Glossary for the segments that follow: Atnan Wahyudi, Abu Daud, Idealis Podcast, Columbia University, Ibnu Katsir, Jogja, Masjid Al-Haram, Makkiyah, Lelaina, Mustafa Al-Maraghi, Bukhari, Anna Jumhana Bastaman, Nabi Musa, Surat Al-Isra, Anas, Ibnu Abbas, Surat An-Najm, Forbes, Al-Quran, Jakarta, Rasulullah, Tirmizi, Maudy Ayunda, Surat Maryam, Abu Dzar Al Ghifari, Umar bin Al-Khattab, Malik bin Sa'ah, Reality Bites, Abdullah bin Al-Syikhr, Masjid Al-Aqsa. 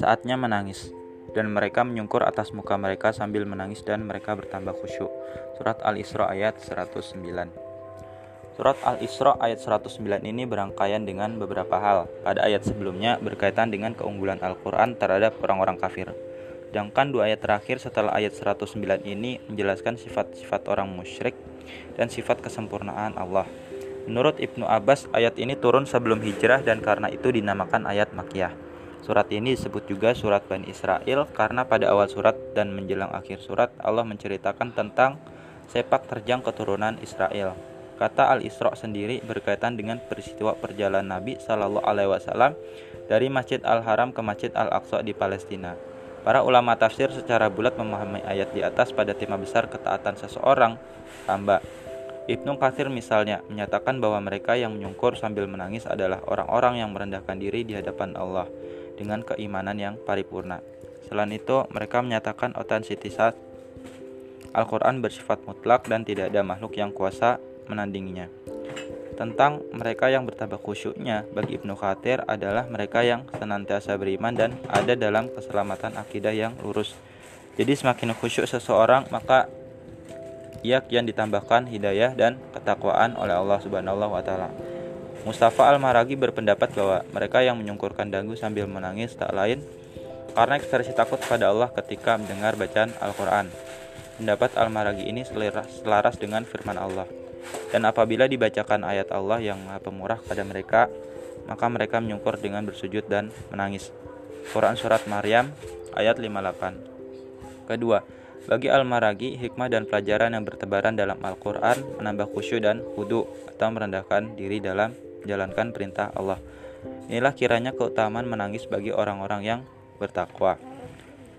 saatnya menangis, dan mereka menyungkur atas muka mereka sambil menangis dan mereka bertambah khusyuk. Surat Al-Isra ayat 109. Surat Al-Isra ayat 109 ini berangkaian dengan beberapa hal. Pada ayat sebelumnya berkaitan dengan keunggulan Al-Quran terhadap orang-orang kafir. Sedangkan dua ayat terakhir setelah ayat 109 ini menjelaskan sifat-sifat orang musyrik dan sifat kesempurnaan Allah. Menurut Ibnu Abbas, ayat ini turun sebelum hijrah dan karena itu dinamakan ayat Makkiyah. Surat ini disebut juga surat Bani Israel karena pada awal surat dan menjelang akhir surat Allah menceritakan tentang sepak terjang keturunan Israel. Kata Al-Isra sendiri berkaitan dengan peristiwa perjalanan Nabi SAW dari Masjid Al-Haram ke Masjid Al-Aqsa di Palestina. Para ulama tafsir secara bulat memahami ayat di atas pada tema besar ketaatan seseorang hamba. Ibnu Katsir misalnya menyatakan bahwa mereka yang menyungkur sambil menangis adalah orang-orang yang merendahkan diri di hadapan Allah dengan keimanan yang paripurna. Selain itu, mereka menyatakan otentisitas Al-Quran bersifat mutlak dan tidak ada makhluk yang kuasa menandinginya. Tentang mereka yang bertambah khusyuknya bagi Ibnu Katsir adalah mereka yang senantiasa beriman dan ada dalam keselamatan akidah yang lurus. Jadi semakin khusyuk seseorang maka ia kian ditambahkan hidayah dan ketakwaan oleh Allah Subhanahu wa taala. Mustafa Al-Maraghi berpendapat bahwa mereka yang menyungkurkan dagu sambil menangis tak lain karena ekspresi takut pada Allah ketika mendengar bacaan Al-Quran. Pendapat Al-Maraghi ini selaras dengan firman Allah. Dan apabila dibacakan ayat Allah yang Maha Pemurah kepada mereka, maka mereka menyungkur dengan bersujud dan menangis. Quran Surat Maryam ayat 58. Kedua, bagi Al-Maraghi, hikmah dan pelajaran yang bertebaran dalam Al-Quran menambah khusyuk dan khudu atau merendahkan diri dalam menjalankan perintah Allah. Inilah kiranya keutamaan menangis bagi orang-orang yang bertakwa.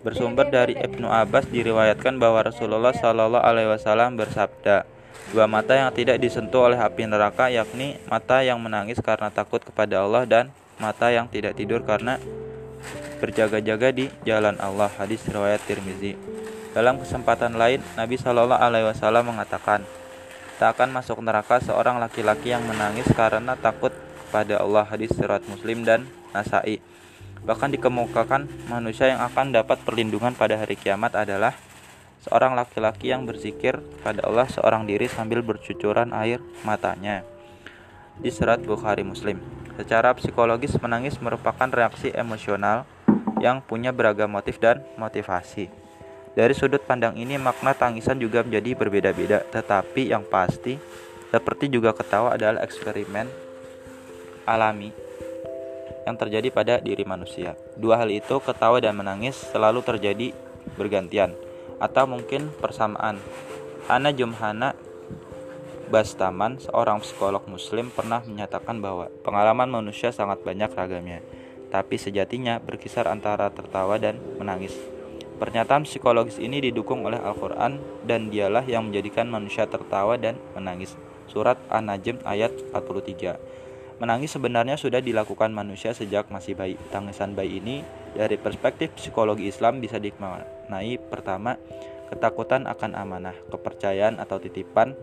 Bersumber dari Ibnu Abbas diriwayatkan bahwa Rasulullah SAW bersabda, dua mata yang tidak disentuh oleh api neraka yakni mata yang menangis karena takut kepada Allah dan mata yang tidak tidur karena berjaga-jaga di jalan Allah. Hadis riwayat Tirmizi. Dalam kesempatan lain Nabi SAW mengatakan, tak akan masuk neraka seorang laki-laki yang menangis karena takut kepada Allah. Hadis riwayat Muslim dan Nasai. Bahkan dikemukakan manusia yang akan dapat perlindungan pada hari kiamat adalah seorang laki-laki yang berzikir kepada Allah seorang diri sambil bercucuran air matanya. Di surat Bukhari Muslim. Secara psikologis menangis merupakan reaksi emosional yang punya beragam motif dan motivasi. Dari sudut pandang ini makna tangisan juga menjadi berbeda-beda, tetapi yang pasti seperti juga ketawa adalah eksperimen alami yang terjadi pada diri manusia. Dua hal itu, ketawa dan menangis, selalu terjadi bergantian atau mungkin persamaan. Anna Jumhana Bastaman, seorang psikolog muslim, pernah menyatakan bahwa pengalaman manusia sangat banyak ragamnya, tapi sejatinya berkisar antara tertawa dan menangis. Pernyataan psikologis ini didukung oleh Al-Quran dan dialah yang menjadikan manusia tertawa dan menangis. Surat An-Najm ayat 43. Menangis sebenarnya sudah dilakukan manusia sejak masih bayi. Tangisan bayi ini dari perspektif psikologi Islam bisa dikembangkan. Pertama, ketakutan akan amanah, kepercayaan atau titipan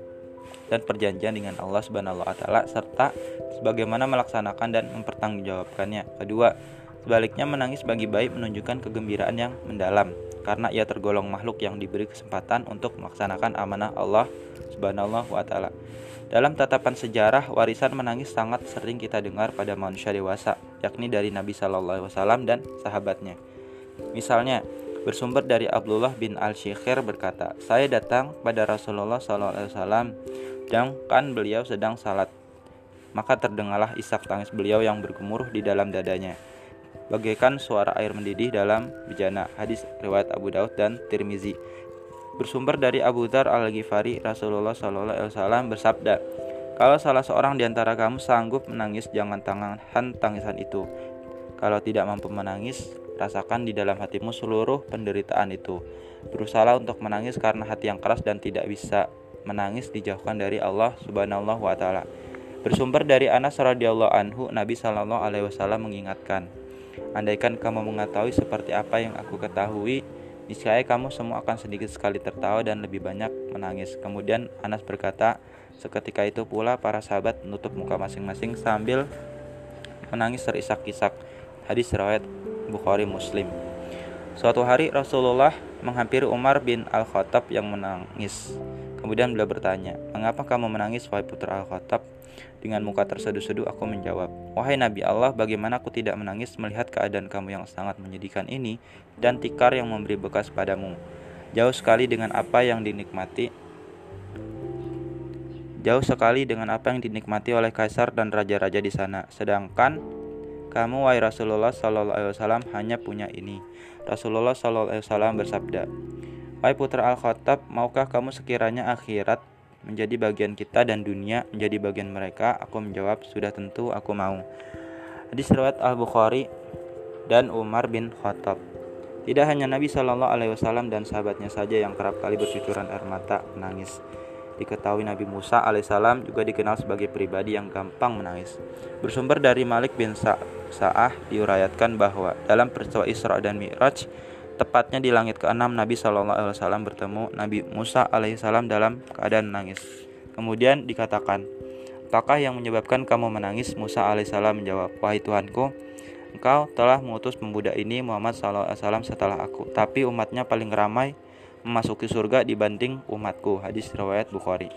dan perjanjian dengan Allah Subhanahu wa taala serta sebagaimana melaksanakan dan mempertanggungjawabkannya. Kedua, sebaliknya menangis bagi bayi menunjukkan kegembiraan yang mendalam karena ia tergolong makhluk yang diberi kesempatan untuk melaksanakan amanah Allah Subhanahu wa taala. Dalam tatapan sejarah, warisan menangis sangat sering kita dengar pada manusia dewasa, yakni dari Nabi sallallahu alaihi wasallam dan sahabatnya. Misalnya, bersumber dari Abdullah bin Al-Syikhr berkata, saya datang pada Rasulullah SAW sedangkan beliau sedang salat. Maka terdengarlah isak tangis beliau yang bergemuruh di dalam dadanya, bagaikan suara air mendidih dalam bejana. Hadis riwayat Abu Daud dan Tirmizi. Bersumber dari Abu Dzar Al Ghifari, Rasulullah SAW bersabda, kalau salah seorang di antara kamu sanggup menangis, jangan tahan tangisan itu. Kalau tidak mampu menangis, rasakan di dalam hatimu seluruh penderitaan itu. Berusahalah untuk menangis karena hati yang keras dan tidak bisa menangis dijauhkan dari Allah Subhanahu wa taala. Bersumber dari Anas radhiyallahu anhu, Nabi sallallahu alaihi wasallam mengingatkan, andaikan kamu mengetahui seperti apa yang aku ketahui, niscaya kamu semua akan sedikit sekali tertawa dan lebih banyak menangis. Kemudian Anas berkata, seketika itu pula para sahabat menutup muka masing-masing sambil menangis terisak-isak. Hadis riwayat Bukhari Muslim. Suatu hari Rasulullah menghampiri Umar bin Al-Khattab yang menangis. Kemudian beliau bertanya, "Mengapa kamu menangis, wahai putra Al-Khattab?" Dengan muka terseduh-seduh aku menjawab, "Wahai Nabi Allah, bagaimana aku tidak menangis melihat keadaan kamu yang sangat menyedihkan ini dan tikar yang memberi bekas padamu. Jauh sekali dengan apa yang dinikmati oleh kaisar dan raja-raja di sana. Sedangkan kamu, wahai Rasulullah SAW, hanya punya ini." Rasulullah SAW bersabda, "Wahai putra Al-Khattab, maukah kamu sekiranya akhirat menjadi bagian kita dan dunia menjadi bagian mereka?" Aku menjawab, "Sudah tentu aku mau." Hadis riwayat Al-Bukhari dan Umar bin Khattab. Tidak hanya Nabi SAW dan sahabatnya saja yang kerap kali bercucuran air mata menangis. Diketahui Nabi Musa alaihissalam juga dikenal sebagai pribadi yang gampang menangis. Bersumber dari Malik bin Sa'ah diuraikan bahwa dalam peristiwa Isra dan Mi'raj, tepatnya di langit ke-6, Nabi SAW bertemu Nabi Musa alaihissalam dalam keadaan menangis. Kemudian dikatakan, "Apakah yang menyebabkan kamu menangis?" Musa alaihissalam menjawab, "Wahai Tuhanku, Engkau telah mengutus pemuda ini Muhammad SAW setelah aku, tapi umatnya paling ramai memasuki surga dibanding umatku." Hadis riwayat Bukhari.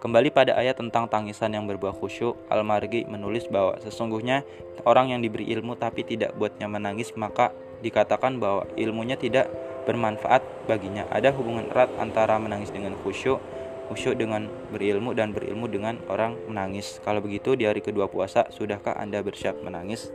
Kembali pada ayat tentang tangisan yang berbuah khusyuk, Al-Maraghi menulis bahwa sesungguhnya orang yang diberi ilmu tapi tidak buatnya menangis, maka dikatakan bahwa ilmunya tidak bermanfaat baginya. Ada hubungan erat antara menangis dengan khusyuk, khusyuk dengan berilmu, dan berilmu dengan orang menangis. Kalau begitu, di hari kedua puasa, sudahkah Anda bersiap menangis?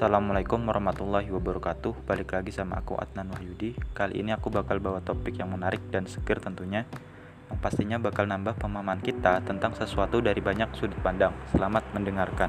Assalamualaikum warahmatullahi wabarakatuh. Balik lagi sama aku, Atnan Wahyudi. Kali ini aku bakal bawa topik yang menarik dan segar tentunya, yang pastinya bakal nambah pemahaman kita tentang sesuatu dari banyak sudut pandang. Selamat mendengarkan.